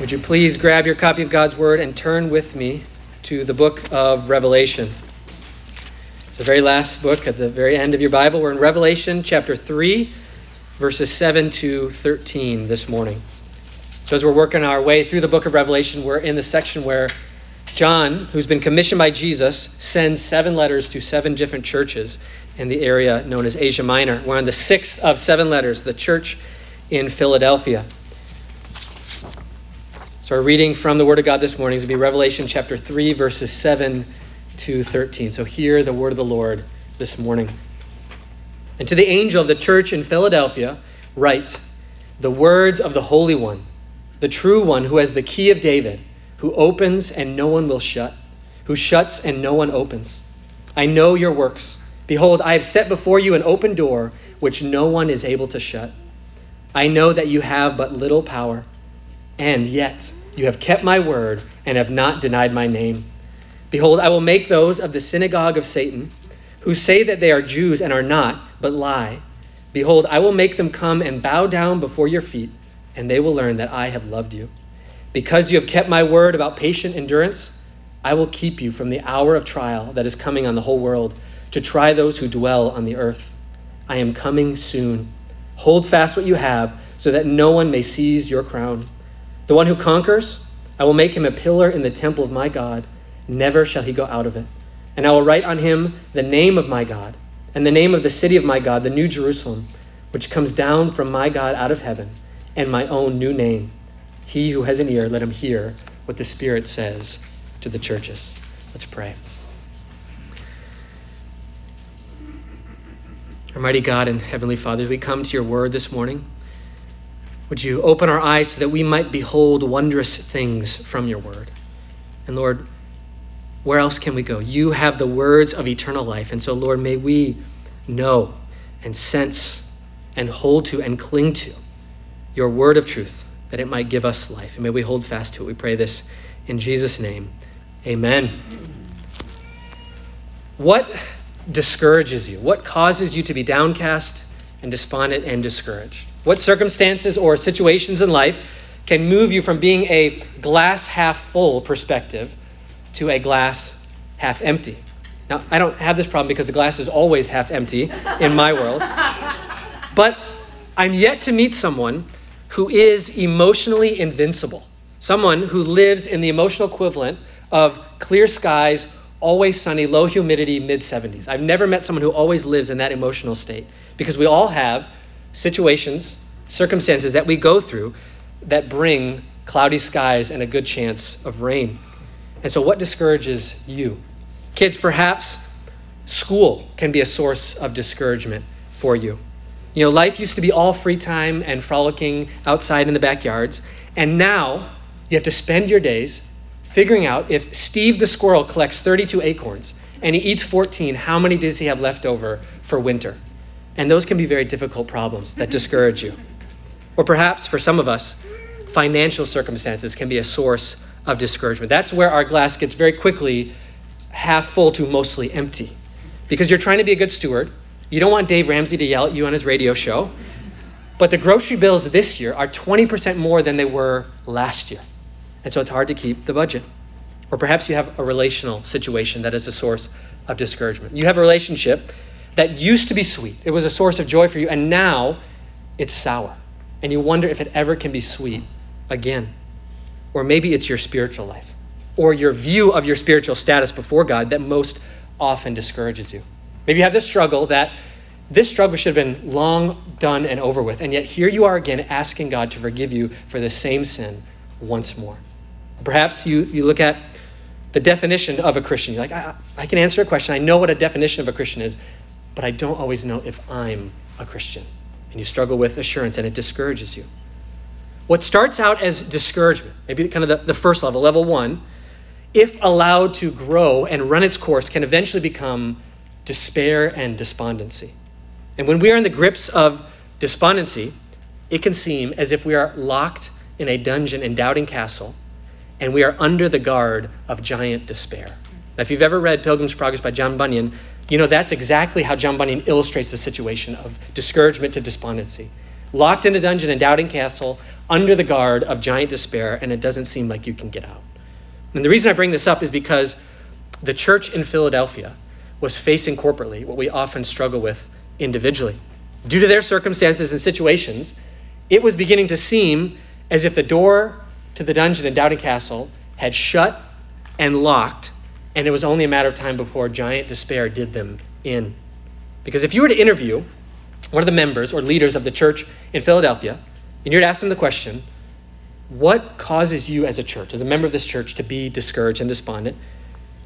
Would you please grab your copy of God's Word and turn with me to the book of Revelation. It's the very last book at the very end of your Bible. We're in Revelation chapter 3, verses 7 to 13 this morning. So as we're working our way through the book of Revelation, we're in the section where John, who's been commissioned by Jesus, sends 7 letters to 7 different churches in the area known as Asia Minor. We're on the 6th of 7 letters, the church in Philadelphia. So our reading from the Word of God this morning is going to be Revelation chapter 3, verses 7 to 13. So hear the word of the Lord this morning. And to the angel of the church in Philadelphia, write, the words of the Holy One, the true One who has the key of David, who opens and no one will shut, who shuts and no one opens. I know your works. Behold, I have set before you an open door, which no one is able to shut. I know that you have but little power, and yet you have kept my word and have not denied my name. Behold, I will make those of the synagogue of Satan, who say that they are Jews and are not, but lie. Behold, I will make them come and bow down before your feet, and they will learn that I have loved you. Because you have kept my word about patient endurance, I will keep you from the hour of trial that is coming on the whole world to try those who dwell on the earth. I am coming soon. Hold fast what you have so that no one may seize your crown. The one who conquers, I will make him a pillar in the temple of my God. Never shall he go out of it. And I will write on him the name of my God and the name of the city of my God, the New Jerusalem, which comes down from my God out of heaven, and my own new name. He who has an ear, let him hear what the Spirit says to the churches. Let's pray. Almighty God and Heavenly Father, as we come to your word this morning, would you open our eyes so that we might behold wondrous things from your word? And Lord, where else can we go? You have the words of eternal life. And so, Lord, may we know and sense and hold to and cling to your word of truth, that it might give us life. And may we hold fast to it. We pray this in Jesus' name. Amen. What discourages you? What causes you to be downcast and despondent and discouraged? What circumstances or situations in life can move you from being a glass half full perspective to a glass half empty? Now, I don't have this problem because the glass is always half empty in my world. But I'm yet to meet someone who is emotionally invincible, someone who lives in the emotional equivalent of clear skies, always sunny, low humidity, mid-70s. I've never met someone who always lives in that emotional state, because we all have situations, circumstances that we go through that bring cloudy skies and a good chance of rain. And so what discourages you? Kids, perhaps school can be a source of discouragement for you. You know, life used to be all free time and frolicking outside in the backyards. And now you have to spend your days figuring out if Steve the squirrel collects 32 acorns and he eats 14, how many does he have left over for winter? And those can be very difficult problems that discourage you. Or perhaps for some of us, financial circumstances can be a source of discouragement. That's where our glass gets very quickly half full to mostly empty, because you're trying to be a good steward. You don't want Dave Ramsey to yell at you on his radio show, but the grocery bills this year are 20% more than they were last year. And so it's hard to keep the budget. Or perhaps you have a relational situation that is a source of discouragement. You have a relationship that used to be sweet. It was a source of joy for you, and now it's sour. And you wonder if it ever can be sweet again. Or maybe it's your spiritual life or your view of your spiritual status before God that most often discourages you. Maybe you have this struggle that this struggle should have been long done and over with. And yet here you are again asking God to forgive you for the same sin once more. Perhaps you look at the definition of a Christian. You're like, I can answer a question. I know what a definition of a Christian is, but I don't always know if I'm a Christian. And you struggle with assurance, and it discourages you. What starts out as discouragement, maybe kind of the first level 1, if allowed to grow and run its course, can eventually become despair and despondency. And when we are in the grips of despondency, it can seem as if we are locked in a dungeon in Doubting Castle, and we are under the guard of giant despair. Now, if you've ever read Pilgrim's Progress by John Bunyan, you know that's exactly how John Bunyan illustrates the situation of discouragement to despondency. Locked in a dungeon in Doubting Castle, under the guard of giant despair, and it doesn't seem like you can get out. And the reason I bring this up is because the church in Philadelphia was facing corporately what we often struggle with individually. Due to their circumstances and situations, it was beginning to seem as if the door to the dungeon in Doubting Castle had shut and locked, and it was only a matter of time before giant despair did them in. Because if you were to interview one of the members or leaders of the church in Philadelphia, and you were to ask them the question, what causes you as a church, as a member of this church, to be discouraged and despondent?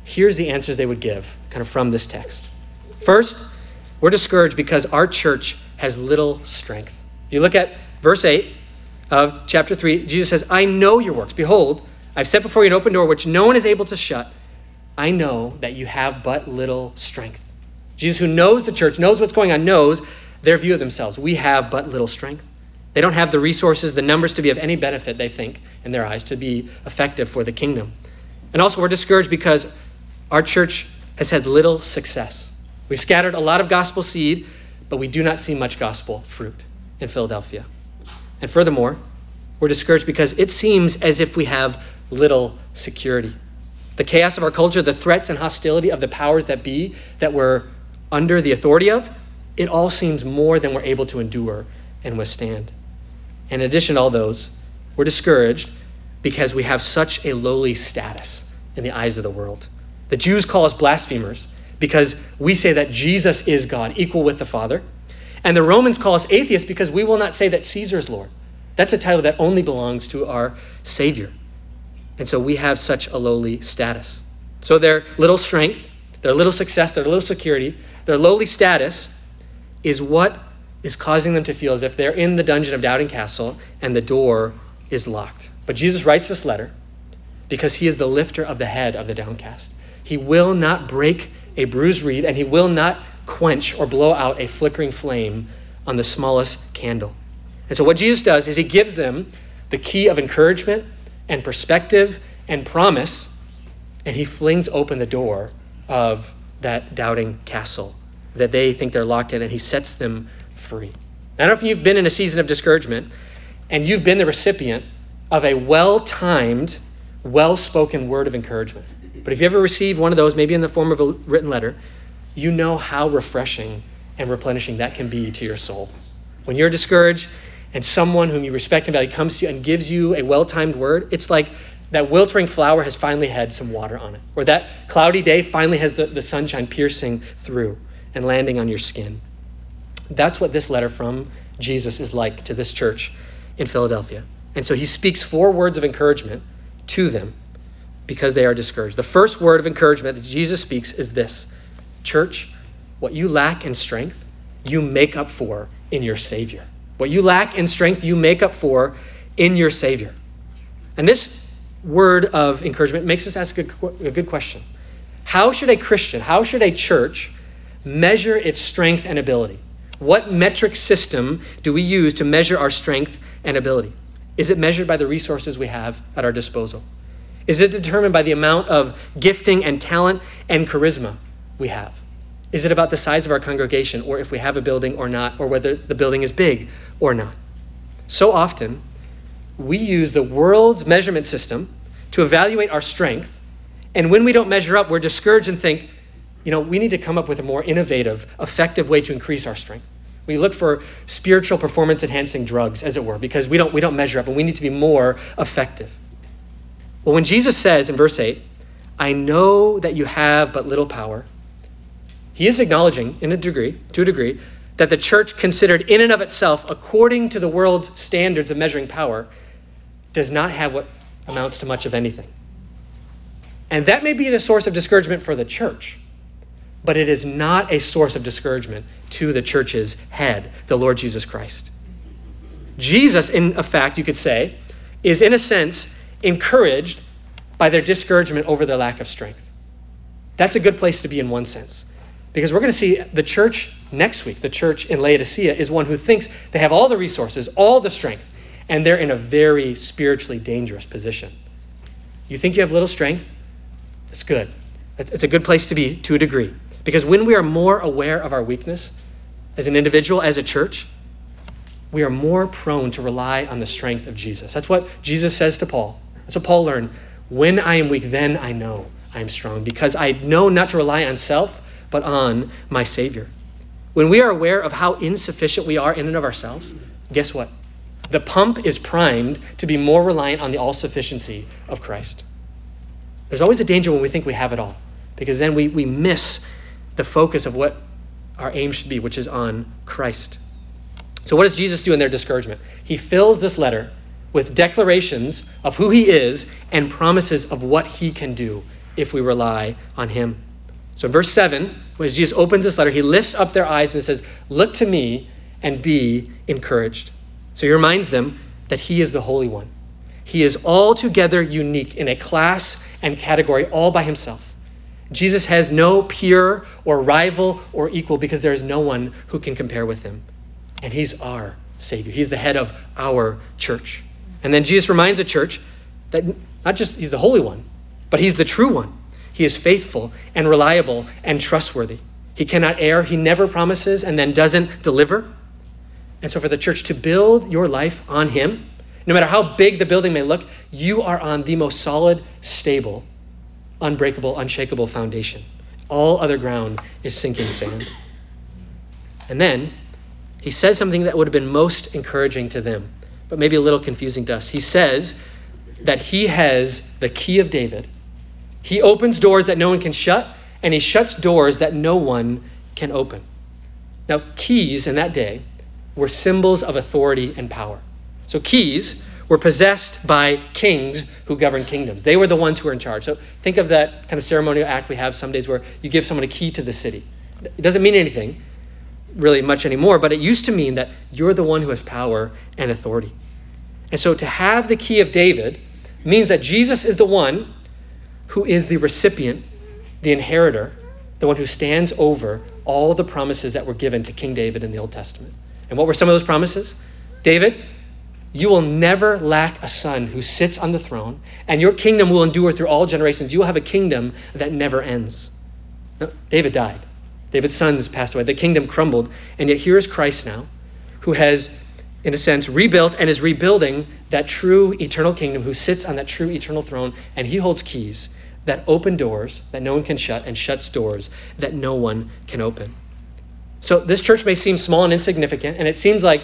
Here's the answers they would give kind of from this text. First, we're discouraged because our church has little strength. If you look at verse 8 of chapter 3, Jesus says, I know your works. Behold, I've set before you an open door which no one is able to shut. I know that you have but little strength. Jesus, who knows the church, knows what's going on, knows their view of themselves. We have but little strength. They don't have the resources, the numbers to be of any benefit, they think, in their eyes, to be effective for the kingdom. And also we're discouraged because our church has had little success. We've scattered a lot of gospel seed, but we do not see much gospel fruit in Philadelphia. And furthermore, we're discouraged because it seems as if we have little security. The chaos of our culture, the threats and hostility of the powers that be that we're under the authority of, it all seems more than we're able to endure and withstand. And in addition to all those, we're discouraged because we have such a lowly status in the eyes of the world. The Jews call us blasphemers because we say that Jesus is God, equal with the Father. And the Romans call us atheists because we will not say that Caesar's Lord. That's a title that only belongs to our Savior. And so we have such a lowly status. So their little strength, their little success, their little security, their lowly status is what is causing them to feel as if they're in the dungeon of Doubting Castle and the door is locked. But Jesus writes this letter because he is the lifter of the head of the downcast. He will not break a bruised reed, and he will not quench or blow out a flickering flame on the smallest candle. And so what Jesus does is he gives them the key of encouragement and perspective and promise, and he flings open the door of that doubting castle that they think they're locked in, and he sets them free. I don't know if you've been in a season of discouragement and you've been the recipient of a well-timed, well-spoken word of encouragement. But if you ever received one of those, maybe in the form of a written letter, you know how refreshing and replenishing that can be to your soul. When you're discouraged and someone whom you respect and value comes to you and gives you a well-timed word, it's like that wilting flower has finally had some water on it, or that cloudy day finally has the sunshine piercing through and landing on your skin. That's what this letter from Jesus is like to this church in Philadelphia. And so he speaks four words of encouragement to them because they are discouraged. The first word of encouragement that Jesus speaks is this: church, what you lack in strength, you make up for in your Savior. What you lack in strength, you make up for in your Savior. And this word of encouragement makes us ask a good question. How should a Christian, how should a church measure its strength and ability? What metric system do we use to measure our strength and ability? Is it measured by the resources we have at our disposal? Is it determined by the amount of gifting and talent and charisma we have? Is it about the size of our congregation, or if we have a building or not, or whether the building is big or not? So often, we use the world's measurement system to evaluate our strength, and when we don't measure up, we're discouraged and think, we need to come up with a more innovative, effective way to increase our strength. We look for spiritual performance-enhancing drugs, as it were, because we don't measure up, and we need to be more effective. Well, when Jesus says in verse 8, I know that you have but little power, he is acknowledging to a degree, that the church, considered in and of itself, according to the world's standards of measuring power, does not have what amounts to much of anything. And that may be a source of discouragement for the church, but it is not a source of discouragement to the church's head, the Lord Jesus Christ. Jesus, in effect, you could say, is in a sense encouraged by their discouragement over their lack of strength. That's a good place to be in one sense, because we're going to see the church next week, the church in Laodicea, is one who thinks they have all the resources, all the strength, and they're in a very spiritually dangerous position. You think you have little strength? That's good. It's a good place to be to a degree. Because when we are more aware of our weakness as an individual, as a church, we are more prone to rely on the strength of Jesus. That's what Jesus says to Paul. That's what Paul learned. When I am weak, then I know I am strong, because I know not to rely on self, but on my Savior. When we are aware of how insufficient we are in and of ourselves, guess what? The pump is primed to be more reliant on the all-sufficiency of Christ. There's always a danger when we think we have it all, because then we miss the focus of what our aim should be, which is on Christ. So what does Jesus do in their discouragement? He fills this letter with declarations of who he is and promises of what he can do if we rely on him. So in verse 7, when Jesus opens this letter, he lifts up their eyes and says, "Look to me and be encouraged." So he reminds them that he is the Holy One. He is altogether unique in a class and category all by himself. Jesus has no peer or rival or equal, because there is no one who can compare with him. And he's our Savior. He's the head of our church. And then Jesus reminds the church that not just he's the Holy One, but he's the true one. He is faithful and reliable and trustworthy. He cannot err. He never promises and then doesn't deliver. And so for the church to build your life on him, no matter how big the building may look, you are on the most solid, stable, unbreakable, unshakable foundation. All other ground is sinking sand. And then he says something that would have been most encouraging to them, but maybe a little confusing to us. He says that he has the key of David. He opens doors that no one can shut, and he shuts doors that no one can open. Now, keys in that day were symbols of authority and power. So keys were possessed by kings who governed kingdoms. They were the ones who were in charge. So think of that kind of ceremonial act we have some days where you give someone a key to the city. It doesn't mean anything really much anymore, but it used to mean that you're the one who has power and authority. And so to have the key of David means that Jesus is the one who is the recipient, the inheritor, the one who stands over all the promises that were given to King David in the Old Testament. And what were some of those promises? David, you will never lack a son who sits on the throne, and your kingdom will endure through all generations. You will have a kingdom that never ends. No, David died. David's sons passed away. The kingdom crumbled. And yet here is Christ now, who has, in a sense, rebuilt and is rebuilding that true eternal kingdom, who sits on that true eternal throne. And he holds keys that open doors that no one can shut and shuts doors that no one can open. So this church may seem small and insignificant. And it seems like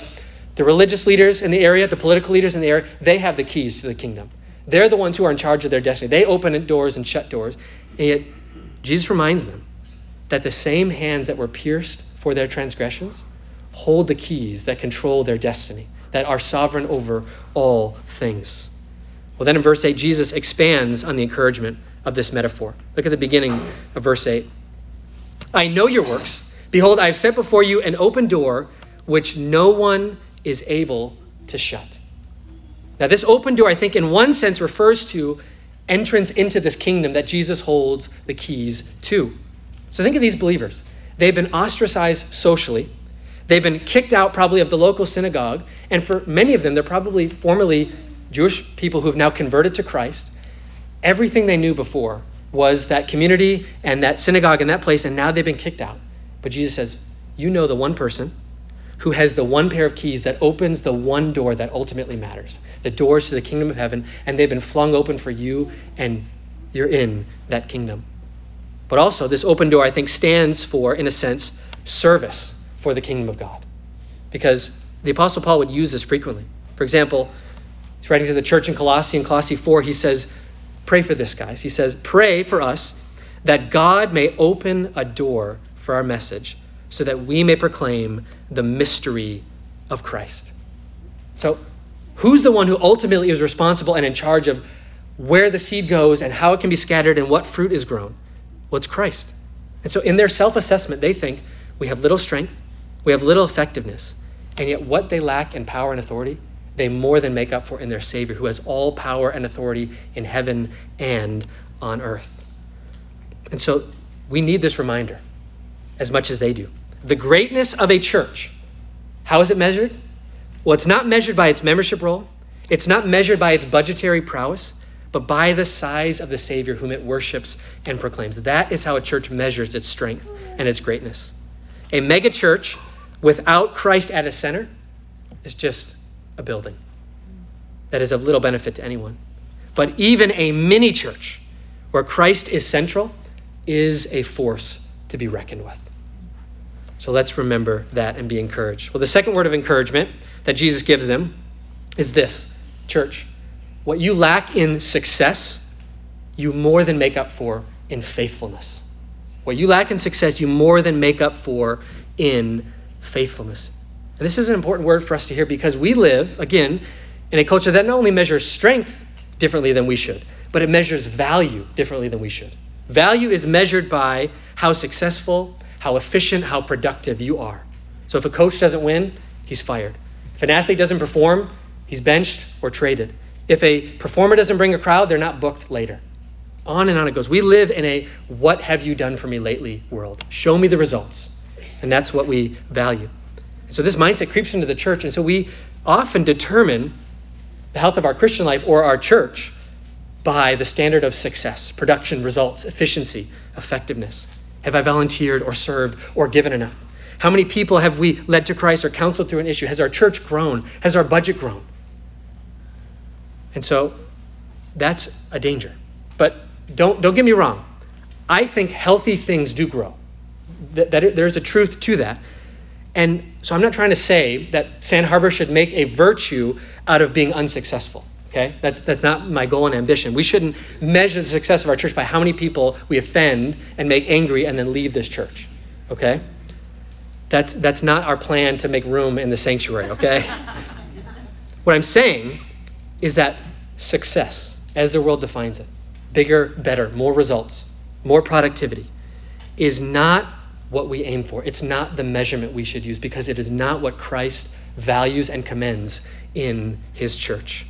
the religious leaders in the area, the political leaders in the area, they have the keys to the kingdom. They're the ones who are in charge of their destiny. They open doors and shut doors. And yet Jesus reminds them that the same hands that were pierced for their transgressions hold the keys that control their destiny, that are sovereign over all things. Well, then in verse 8, Jesus expands on the encouragement of this metaphor. Look at the beginning of verse 8. I know your works. Behold, I have set before you an open door, which no one is able to shut. Now, this open door, I think, in one sense refers to entrance into this kingdom that Jesus holds the keys to. So think of these believers. They've been ostracized socially. They've been kicked out probably of the local synagogue. And for many of them, they're probably formerly Jewish people who have now converted to Christ. Everything they knew before was that community and that synagogue and that place. And now they've been kicked out. But Jesus says, you know the one person who has the one pair of keys that opens the one door that ultimately matters, the doors to the kingdom of heaven. And they've been flung open for you, and you're in that kingdom. But also this open door, I think, stands for, in a sense, service for the kingdom of God, because the Apostle Paul would use this frequently. For example, he's writing to the church in Colossae. In Colossae 4, he says, pray for this, guys. He says, pray for us that God may open a door for our message so that we may proclaim the mystery of Christ. So who's the one who ultimately is responsible and in charge of where the seed goes and how it can be scattered and what fruit is grown? Well, it's Christ. And so in their self-assessment, they think we have little strength, we have little effectiveness, and yet what they lack in power and authority, they more than make up for in their Savior, who has all power and authority in heaven and on earth. And so we need this reminder as much as they do. The greatness of a church, how is it measured? Well, it's not measured by its membership roll. It's not measured by its budgetary prowess, but by the size of the Savior whom it worships and proclaims. That is how a church measures its strength and its greatness. A mega church without Christ at its center is just a building. That is of little benefit to anyone. But even a mini church where Christ is central is a force to be reckoned with. So let's remember that and be encouraged. Well, the second word of encouragement that Jesus gives them is this: church, what you lack in success, you more than make up for in faithfulness. What you lack in success, you more than make up for in faithfulness. And this is an important word for us to hear, because we live, again, in a culture that not only measures strength differently than we should, but it measures value differently than we should. Value is measured by how successful, how efficient, how productive you are. So if a coach doesn't win, he's fired. If an athlete doesn't perform, he's benched or traded. If a performer doesn't bring a crowd, they're not booked later. On and on it goes. We live in a what have you done for me lately world. Show me the results. And that's what we value. And so this mindset creeps into the church. And so we often determine the health of our Christian life or our church by the standard of success, production, results, efficiency, effectiveness. Have I volunteered or served or given enough? How many people have we led to Christ or counseled through an issue? Has our church grown? Has our budget grown? And so that's a danger. But don't get me wrong. I think healthy things do grow. There's a truth to that. And so I'm not trying to say that Sand Harbor should make a virtue out of being unsuccessful. Okay, that's not my goal and ambition. We shouldn't measure the success of our church by how many people we offend and make angry and then leave this church. Okay, that's not our plan to make room in the sanctuary. Okay, what I'm saying is that success, as the world defines it, bigger, better, more results, more productivity, is not what we aim for. It's not the measurement we should use, because it is not what Christ values and commends in his church.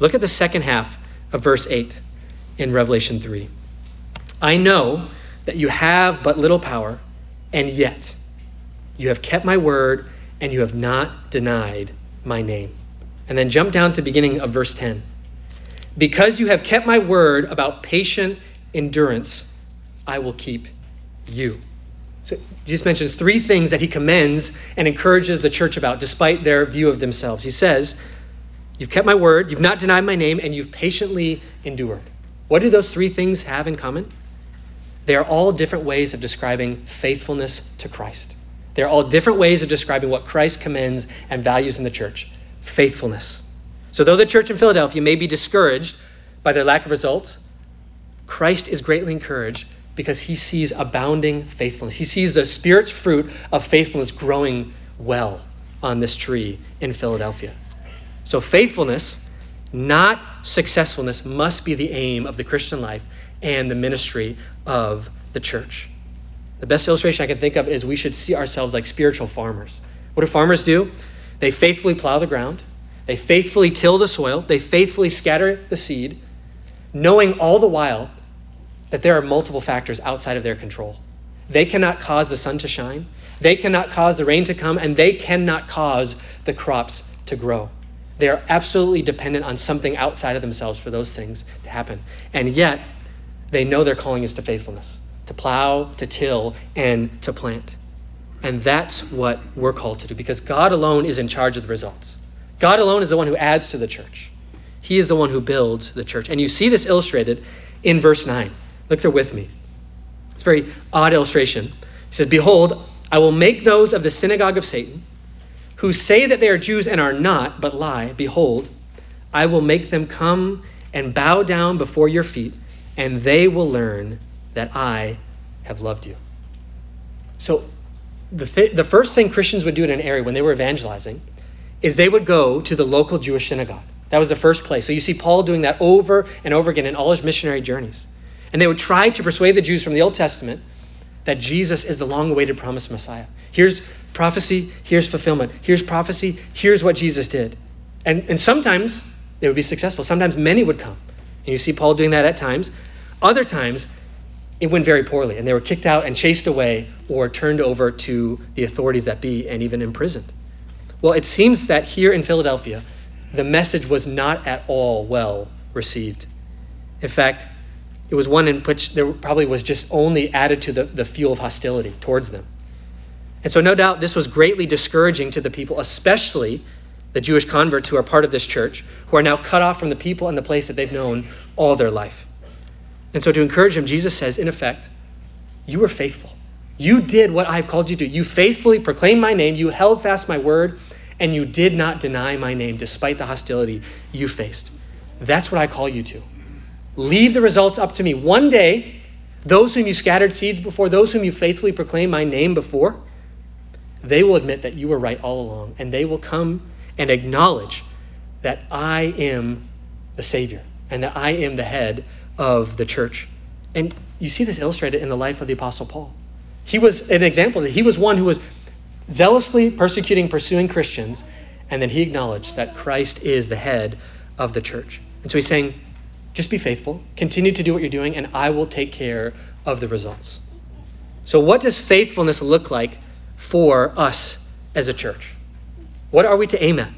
Look at the second half of verse 8 in Revelation 3. I know that you have but little power, and yet you have kept my word, and you have not denied my name. And then jump down to the beginning of verse 10. Because you have kept my word about patient endurance, I will keep you. So Jesus mentions three things that he commends and encourages the church about, despite their view of themselves. He says, you've kept my word, you've not denied my name, and you've patiently endured. What do those three things have in common? They are all different ways of describing faithfulness to Christ. They're all different ways of describing what Christ commends and values in the church: faithfulness. So though the church in Philadelphia may be discouraged by their lack of results, Christ is greatly encouraged because he sees abounding faithfulness. He sees the Spirit's fruit of faithfulness growing well on this tree in Philadelphia. So faithfulness, not successfulness, must be the aim of the Christian life and the ministry of the church. The best illustration I can think of is we should see ourselves like spiritual farmers. What do farmers do? They faithfully plow the ground. They faithfully till the soil. They faithfully scatter the seed, knowing all the while that there are multiple factors outside of their control. They cannot cause the sun to shine. They cannot cause the rain to come, and they cannot cause the crops to grow. They are absolutely dependent on something outside of themselves for those things to happen. And yet, they know their calling is to faithfulness, to plow, to till, and to plant. And that's what we're called to do, because God alone is in charge of the results. God alone is the one who adds to the church. He is the one who builds the church. And you see this illustrated in verse 9. Look there with me. It's a very odd illustration. He says, behold, I will make those of the synagogue of Satan, who say that they are Jews and are not, but lie, behold, I will make them come and bow down before your feet, and they will learn that I have loved you. So the first thing Christians would do in an area when they were evangelizing is they would go to the local Jewish synagogue. That was the first place. So you see Paul doing that over and over again in all his missionary journeys. And they would try to persuade the Jews from the Old Testament that Jesus is the long-awaited promised Messiah. Here's prophecy, here's fulfillment. Here's prophecy, here's what Jesus did. And sometimes they would be successful. Sometimes many would come. And you see Paul doing that at times. Other times, it went very poorly, and they were kicked out and chased away or turned over to the authorities that be and even imprisoned. Well, it seems that here in Philadelphia, the message was not at all well received. In fact, it was one in which there probably was just only added to the fuel of hostility towards them. And so no doubt this was greatly discouraging to the people, especially the Jewish converts who are part of this church, who are now cut off from the people and the place that they've known all their life. And so to encourage him, Jesus says, in effect, you were faithful. You did what I've called you to. You faithfully proclaimed my name. You held fast my word, and you did not deny my name despite the hostility you faced. That's what I call you to. Leave the results up to me. One day, those whom you scattered seeds before, those whom you faithfully proclaimed my name before, they will admit that you were right all along, and they will come and acknowledge that I am the Savior and that I am the head of the church. And you see this illustrated in the life of the Apostle Paul. He was an example that he was one who was zealously persecuting, pursuing Christians, and then he acknowledged that Christ is the head of the church. And so he's saying, just be faithful, continue to do what you're doing, and I will take care of the results. So what does faithfulness look like for us as a church? What are we to aim at?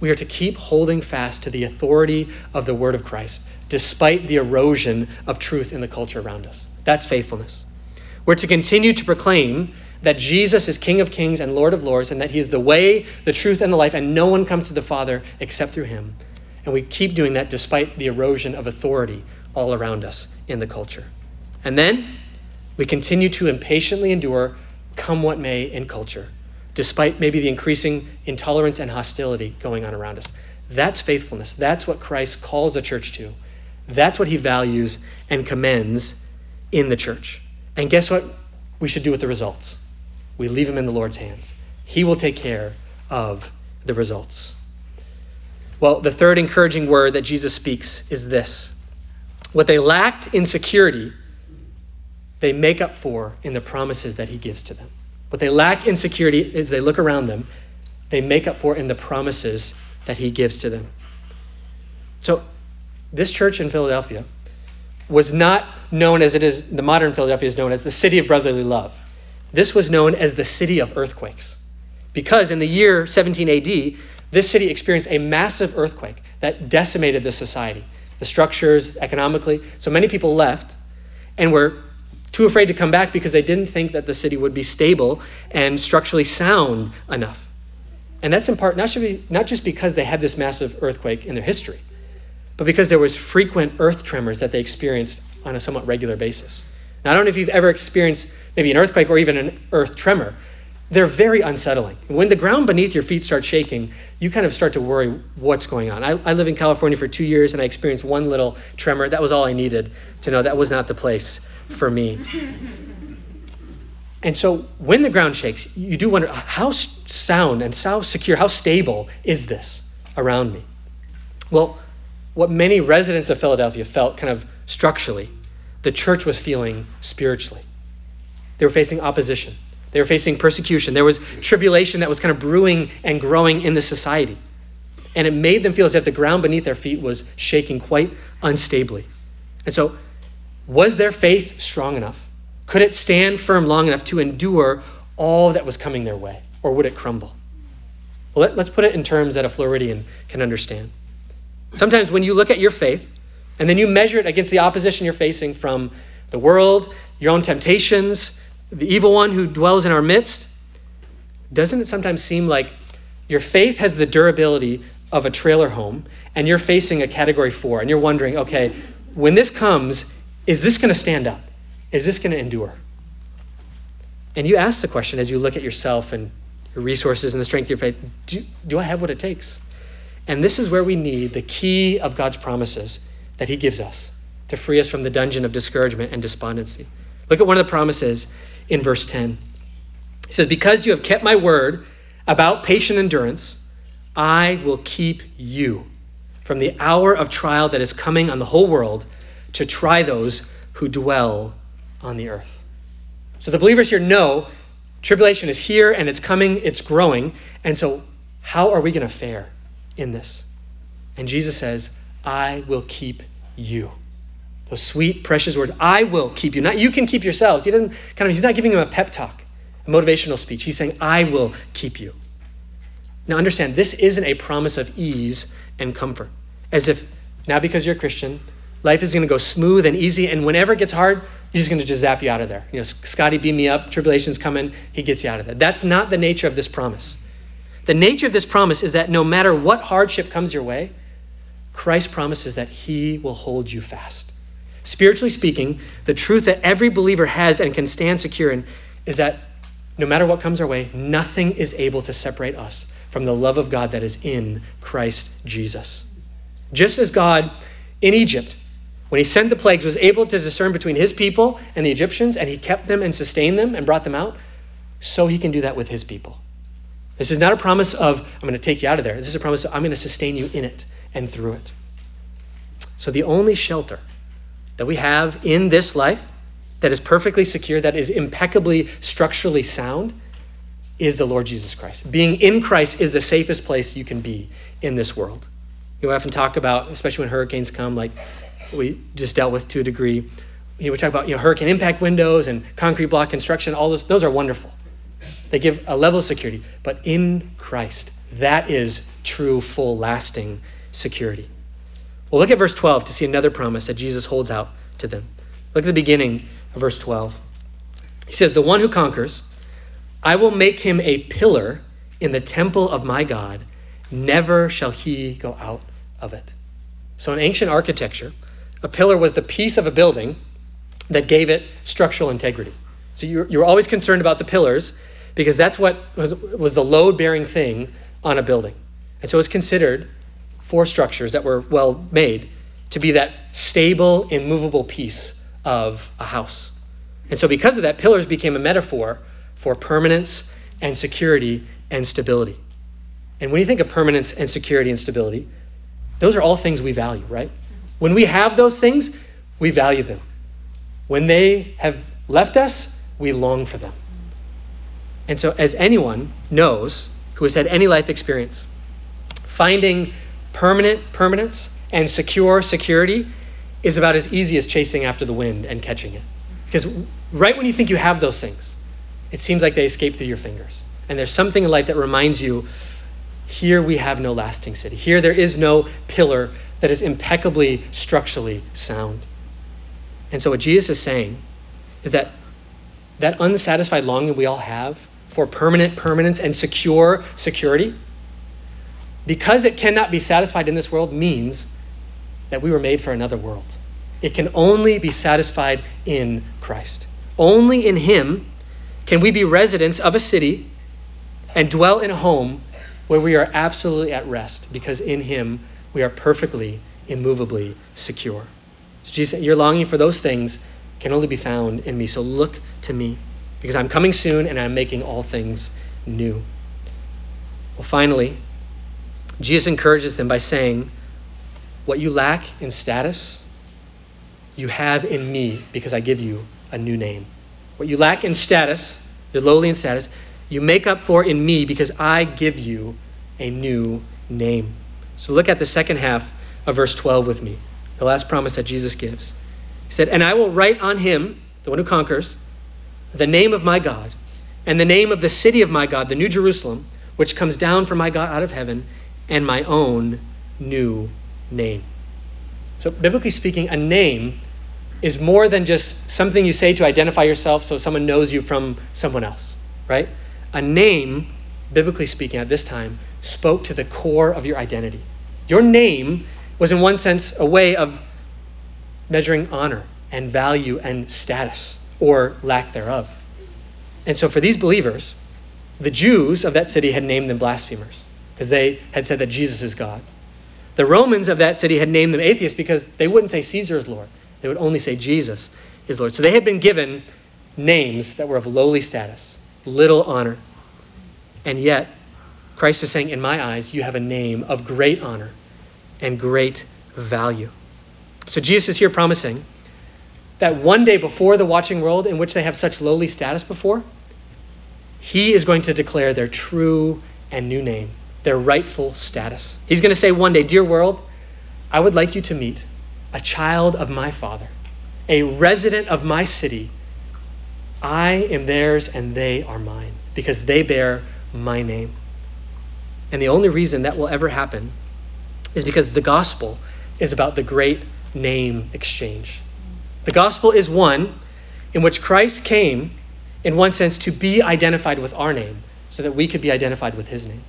We are to keep holding fast to the authority of the word of Christ, despite the erosion of truth in the culture around us. That's faithfulness. We're to continue to proclaim that Jesus is King of Kings and Lord of Lords, and that he is the way, the truth, and the life, and no one comes to the Father except through him. And we keep doing that despite the erosion of authority all around us in the culture. And then we continue to impatiently endure, come what may, in culture, despite maybe the increasing intolerance and hostility going on around us. That's faithfulness. That's what Christ calls the church to. That's what he values and commends in the church. And guess what we should do with the results? We leave them in the Lord's hands. He will take care of the results. Well, the third encouraging word that Jesus speaks is this: what they lacked in security, they make up for in the promises that he gives to them. What they lack in security as they look around them, they make up for in the promises that he gives to them. So this church in Philadelphia was not known as it is, the modern Philadelphia is known as the city of brotherly love. This was known as the city of earthquakes, because in the year 17 AD, this city experienced a massive earthquake that decimated the society, the structures, economically. So many people left and were too afraid to come back because they didn't think that the city would be stable and structurally sound enough. And that's in part not just because they had this massive earthquake in their history, but because there was frequent earth tremors that they experienced on a somewhat regular basis. Now, I don't know if you've ever experienced maybe an earthquake or even an earth tremor. They're very unsettling. When the ground beneath your feet starts shaking, you kind of start to worry what's going on. I lived in California for 2 years, and I experienced one little tremor. That was all I needed to know. That was not the place for me. And so when the ground shakes, you do wonder, how sound and how secure, how stable is this around me? Well, what many residents of Philadelphia felt kind of structurally, the church was feeling spiritually. They were facing opposition. They were facing persecution. There was tribulation that was kind of brewing and growing in the society. And it made them feel as if the ground beneath their feet was shaking quite unstably. And so was their faith strong enough? Could it stand firm long enough to endure all that was coming their way? Or would it crumble? Well, let's put it in terms that a Floridian can understand. Sometimes when you look at your faith and then you measure it against the opposition you're facing from the world, your own temptations, the evil one who dwells in our midst, doesn't it sometimes seem like your faith has the durability of a trailer home and you're facing a category 4 and you're wondering, okay, when this comes, is this going to stand up? Is this going to endure? And you ask the question as you look at yourself and your resources and the strength of your faith, do I have what it takes? And this is where we need the key of God's promises that he gives us to free us from the dungeon of discouragement and despondency. Look at one of the promises in verse 10. He says, because you have kept my word about patient endurance, I will keep you from the hour of trial that is coming on the whole world to try those who dwell on the earth. So the believers here know tribulation is here and it's coming, it's growing. And so how are we going to fare in this? And Jesus says, I will keep you. Those sweet, precious words. I will keep you. Not you can keep yourselves. He's not giving them a pep talk, a motivational speech. He's saying, I will keep you. Now understand, this isn't a promise of ease and comfort. As if now because you're a Christian, life is going to go smooth and easy, and whenever it gets hard, he's just going to just zap you out of there. Scotty, beam me up, tribulation's coming, he gets you out of there. That's not the nature of this promise. The nature of this promise is that no matter what hardship comes your way, Christ promises that he will hold you fast. Spiritually speaking, the truth that every believer has and can stand secure in is that no matter what comes our way, nothing is able to separate us from the love of God that is in Christ Jesus. Just as God in Egypt, when he sent the plagues, was able to discern between his people and the Egyptians, and he kept them and sustained them and brought them out, so he can do that with his people. This is not a promise of, I'm going to take you out of there. This is a promise of, I'm going to sustain you in it and through it. So the only shelter that we have in this life that is perfectly secure, that is impeccably structurally sound, is the Lord Jesus Christ. Being in Christ is the safest place you can be in this world. You know, we often talk about, especially when hurricanes come, like we just dealt with to a degree, you know, we talk about, you know, hurricane impact windows and concrete block construction, all those are wonderful. They give a level of security, but in Christ, that is true, full, lasting security. Well, look at verse 12 to see another promise that Jesus holds out to them. Look at the beginning of verse 12. He says, "The one who conquers, I will make him a pillar in the temple of my God. Never shall he go out of it." So in ancient architecture, a pillar was the piece of a building that gave it structural integrity. So you were always concerned about the pillars because that's what was the load-bearing thing on a building. And so it was considered for structures that were well made to be that stable, immovable piece of a house. And so because of that, pillars became a metaphor for permanence and security and stability. And when you think of permanence and security and stability, those are all things we value, right? When we have those things, we value them. When they have left us, we long for them. And so as anyone knows who has had any life experience, finding permanence and security is about as easy as chasing after the wind and catching it. Because right when you think you have those things, it seems like they escape through your fingers. And there's something in life that reminds you, here we have no lasting city. Here there is no pillar that is impeccably structurally sound. And so what Jesus is saying is that unsatisfied longing we all have for permanence and security, because it cannot be satisfied in this world, means that we were made for another world. It can only be satisfied in Christ. Only in him can we be residents of a city and dwell in a home where we are absolutely at rest, because in him we are perfectly, immovably secure. So Jesus, your longing for those things can only be found in me. So look to me, because I'm coming soon and I'm making all things new. Well, finally, Jesus encourages them by saying, what you lack in status, you have in me, because I give you a new name. What you lack in status, you're lowly in status, you make up for in me, because I give you a new name. So look at the second half of verse 12 with me, the last promise that Jesus gives. He said, "And I will write on him," the one who conquers, "the name of my God, and the name of the city of my God, the New Jerusalem, which comes down from my God out of heaven, and my own new name." So biblically speaking, a name is more than just something you say to identify yourself so someone knows you from someone else, right? A name, biblically speaking at this time, spoke to the core of your identity. Your name was in one sense a way of measuring honor and value and status, or lack thereof. And so for these believers, the Jews of that city had named them blasphemers because they had said that Jesus is God. The Romans of that city had named them atheists because they wouldn't say Caesar is Lord. They would only say Jesus is Lord. So they had been given names that were of lowly status, little honor. And yet, Christ is saying, in my eyes, you have a name of great honor and great value. So Jesus is here promising that one day before the watching world, in which they have such lowly status before, he is going to declare their true and new name, their rightful status. He's going to say one day, "Dear world, I would like you to meet a child of my Father, a resident of my city. I am theirs and they are mine, because they bear my name." And the only reason that will ever happen is because the gospel is about the great name exchange. The gospel is one in which Christ came, in one sense, to be identified with our name so that we could be identified with his name.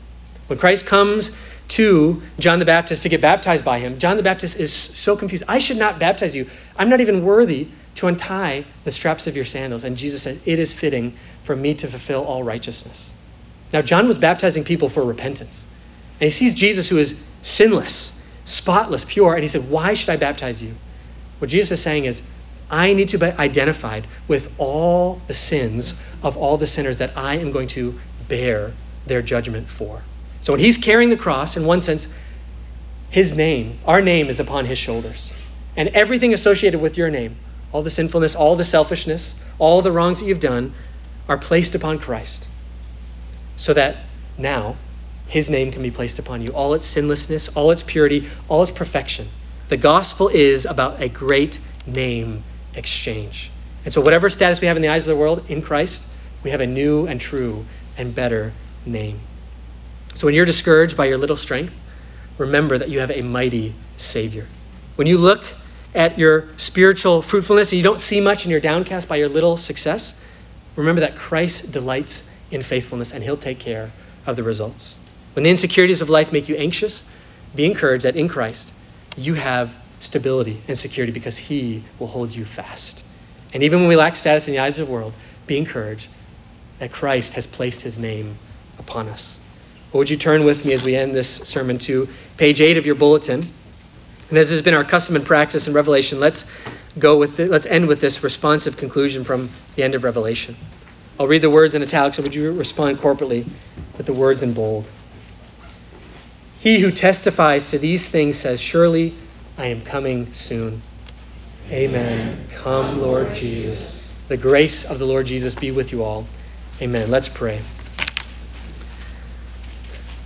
When Christ comes to John the Baptist to get baptized by him, John the Baptist is so confused. I should not baptize you. I'm not even worthy to untie the straps of your sandals. And Jesus said, it is fitting for me to fulfill all righteousness. Now, John was baptizing people for repentance. And he sees Jesus, who is sinless, spotless, pure. And he said, why should I baptize you? What Jesus is saying is, I need to be identified with all the sins of all the sinners that I am going to bear their judgment for. So when he's carrying the cross, in one sense, his name, our name, is upon his shoulders. And everything associated with your name, all the sinfulness, all the selfishness, all the wrongs that you've done, are placed upon Christ. So that now his name can be placed upon you. All its sinlessness, all its purity, all its perfection. The gospel is about a great name exchange. And so whatever status we have in the eyes of the world, in Christ, we have a new and true and better name. So when you're discouraged by your little strength, remember that you have a mighty Savior. When you look at your spiritual fruitfulness and you don't see much and you're downcast by your little success, remember that Christ delights in faithfulness and he'll take care of the results. When the insecurities of life make you anxious, be encouraged that in Christ you have stability and security because he will hold you fast. And even when we lack status in the eyes of the world, be encouraged that Christ has placed his name upon us. Well, would you turn with me as we end this sermon to page 8 of your bulletin? And as has been our custom and practice in Revelation, let's end with this responsive conclusion from the end of Revelation. I'll read the words in italics, and would you respond corporately with the words in bold? He who testifies to these things says, surely I am coming soon. Amen. Come, Lord Jesus. The grace of the Lord Jesus be with you all. Amen. Let's pray.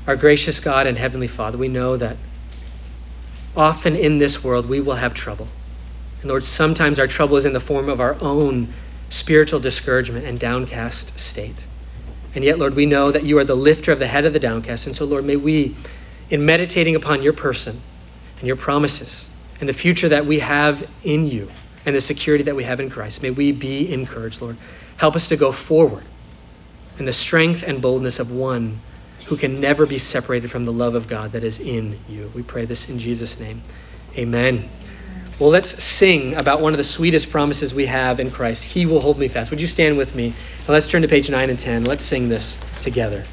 Our gracious God and Heavenly Father, we know that often in this world we will have trouble. And Lord, sometimes our trouble is in the form of our own spiritual discouragement and downcast state. And yet, Lord, we know that you are the lifter of the head of the downcast. And so, Lord, may we, in meditating upon your person and your promises and the future that we have in you and the security that we have in Christ, may we be encouraged, Lord. Help us to go forward in the strength and boldness of one who can never be separated from the love of God that is in you. We pray this in Jesus' name. Amen. Well, let's sing about one of the sweetest promises we have in Christ. He will hold me fast. Would you stand with me? And let's turn to page 9 and 10. Let's sing this together.